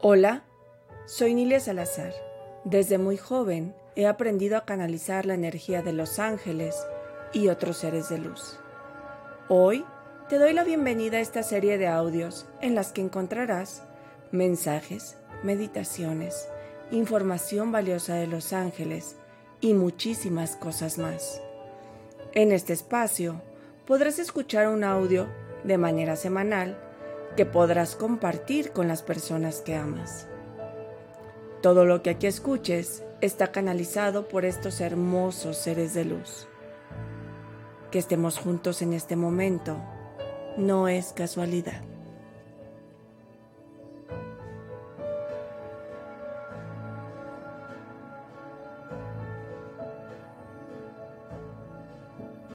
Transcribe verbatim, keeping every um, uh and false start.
Hola, soy Nilia Salazar. Desde muy joven he aprendido a canalizar la energía de los ángeles y otros seres de luz. Hoy te doy la bienvenida a esta serie de audios en las que encontrarás mensajes, meditaciones, información valiosa de los ángeles y muchísimas cosas más. En este espacio podrás escuchar un audio de manera semanal que podrás compartir con las personas que amas. Todo lo que aquí escuches está canalizado por estos hermosos seres de luz. Que estemos juntos en este momento no es casualidad.